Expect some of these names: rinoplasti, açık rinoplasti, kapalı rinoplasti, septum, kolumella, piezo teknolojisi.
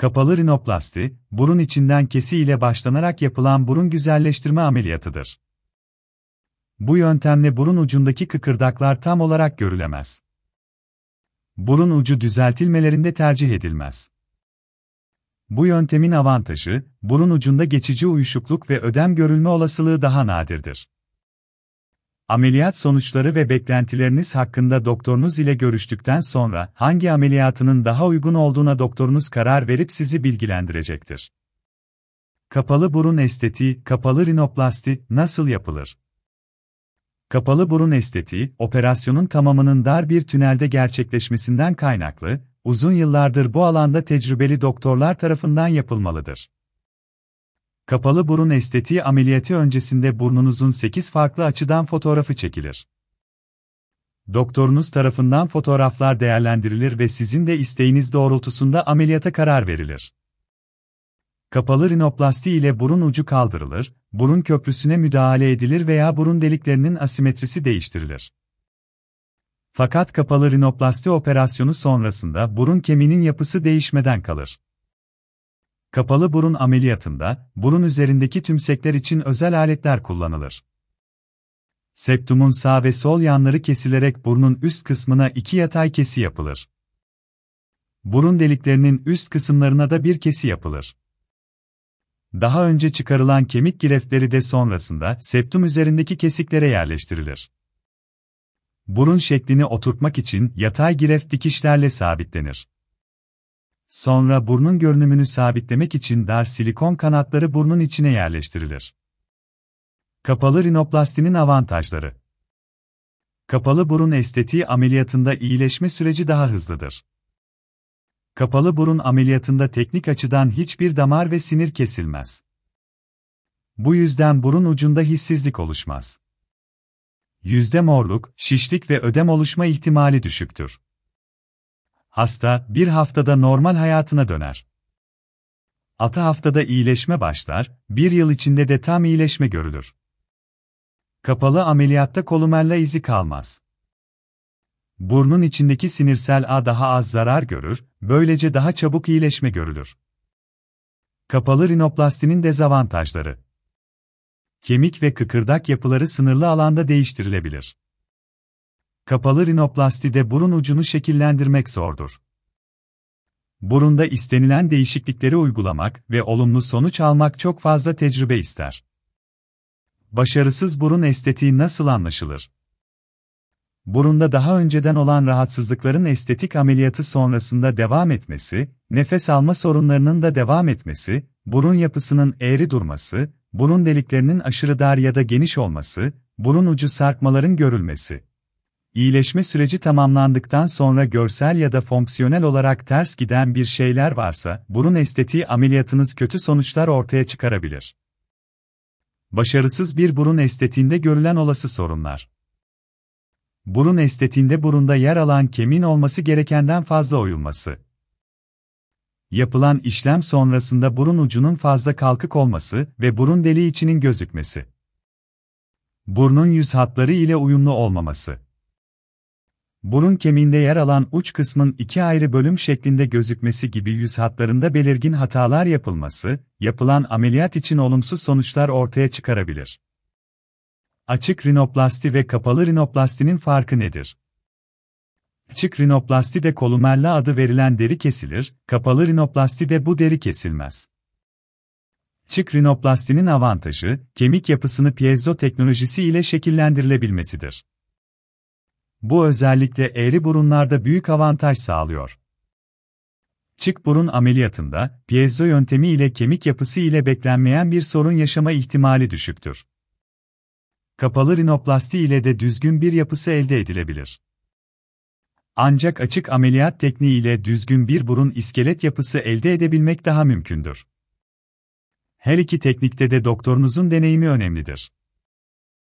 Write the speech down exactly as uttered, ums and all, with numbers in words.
Kapalı rinoplasti, burun içinden kesi ile başlanarak yapılan burun güzelleştirme ameliyatıdır. Bu yöntemle burun ucundaki kıkırdaklar tam olarak görülemez. Burun ucu düzeltilmelerinde tercih edilmez. Bu yöntemin avantajı, burun ucunda geçici uyuşukluk ve ödem görülme olasılığı daha nadirdir. Ameliyat sonuçları ve beklentileriniz hakkında doktorunuz ile görüştükten sonra hangi ameliyatının daha uygun olduğuna doktorunuz karar verip sizi bilgilendirecektir. Kapalı burun estetiği, kapalı rinoplasti nasıl yapılır? Kapalı burun estetiği, operasyonun tamamının dar bir tünelde gerçekleşmesinden kaynaklı, uzun yıllardır bu alanda tecrübeli doktorlar tarafından yapılmalıdır. Kapalı burun estetiği ameliyatı öncesinde burnunuzun sekiz farklı açıdan fotoğrafı çekilir. Doktorunuz tarafından fotoğraflar değerlendirilir ve sizin de isteğiniz doğrultusunda ameliyata karar verilir. Kapalı rinoplasti ile burun ucu kaldırılır, burun köprüsüne müdahale edilir veya burun deliklerinin asimetrisi değiştirilir. Fakat kapalı rinoplasti operasyonu sonrasında burun kemiğinin yapısı değişmeden kalır. Kapalı burun ameliyatında, burun üzerindeki tümsekler için özel aletler kullanılır. Septumun sağ ve sol yanları kesilerek burnun üst kısmına iki yatay kesi yapılır. Burun deliklerinin üst kısımlarına da bir kesi yapılır. Daha önce çıkarılan kemik gireftleri de sonrasında septum üzerindeki kesiklere yerleştirilir. Burun şeklini oturtmak için yatay gireft dikişlerle sabitlenir. Sonra burnun görünümünü sabitlemek için dar silikon kanatları burnun içine yerleştirilir. Kapalı rinoplastinin avantajları. Kapalı burun estetiği ameliyatında iyileşme süreci daha hızlıdır. Kapalı burun ameliyatında teknik açıdan hiçbir damar ve sinir kesilmez. Bu yüzden burun ucunda hissizlik oluşmaz. Yüzde morluk, şişlik ve ödem oluşma ihtimali düşüktür. Hasta, bir haftada normal hayatına döner. altı haftada iyileşme başlar, bir yıl içinde de tam iyileşme görülür. Kapalı ameliyatta kolumella izi kalmaz. Burnun içindeki sinirsel ağ daha az zarar görür, böylece daha çabuk iyileşme görülür. Kapalı rinoplastinin dezavantajları. Kemik ve kıkırdak yapıları sınırlı alanda değiştirilebilir. Kapalı rinoplastide burun ucunu şekillendirmek zordur. Burunda istenilen değişiklikleri uygulamak ve olumlu sonuç almak çok fazla tecrübe ister. Başarısız burun estetiği nasıl anlaşılır? Burunda daha önceden olan rahatsızlıkların estetik ameliyatı sonrasında devam etmesi, nefes alma sorunlarının da devam etmesi, burun yapısının eğri durması, burun deliklerinin aşırı dar ya da geniş olması, burun ucu sarkmaların görülmesi. İyileşme süreci tamamlandıktan sonra görsel ya da fonksiyonel olarak ters giden bir şeyler varsa, burun estetiği ameliyatınız kötü sonuçlar ortaya çıkarabilir. Başarısız bir burun estetiğinde görülen olası sorunlar. Burun estetiğinde burunda yer alan kemiğin olması gerekenden fazla oyulması. Yapılan işlem sonrasında burun ucunun fazla kalkık olması ve burun deliği içinin gözükmesi. Burnun yüz hatları ile uyumlu olmaması. Burun kemiğinde yer alan uç kısmın iki ayrı bölüm şeklinde gözükmesi gibi yüz hatlarında belirgin hatalar yapılması, yapılan ameliyat için olumsuz sonuçlar ortaya çıkarabilir. Açık rinoplasti ve kapalı rinoplastinin farkı nedir? Açık rinoplastide kolumella adı verilen deri kesilir, kapalı rinoplastide bu deri kesilmez. Açık rinoplastinin avantajı, kemik yapısını piezo teknolojisi ile şekillendirilebilmesidir. Bu özellikle eğri burunlarda büyük avantaj sağlıyor. Açık burun ameliyatında, piezo yöntemi ile kemik yapısı ile beklenmeyen bir sorun yaşama ihtimali düşüktür. Kapalı rinoplasti ile de düzgün bir yapısı elde edilebilir. Ancak açık ameliyat tekniği ile düzgün bir burun iskelet yapısı elde edebilmek daha mümkündür. Her iki teknikte de doktorunuzun deneyimi önemlidir.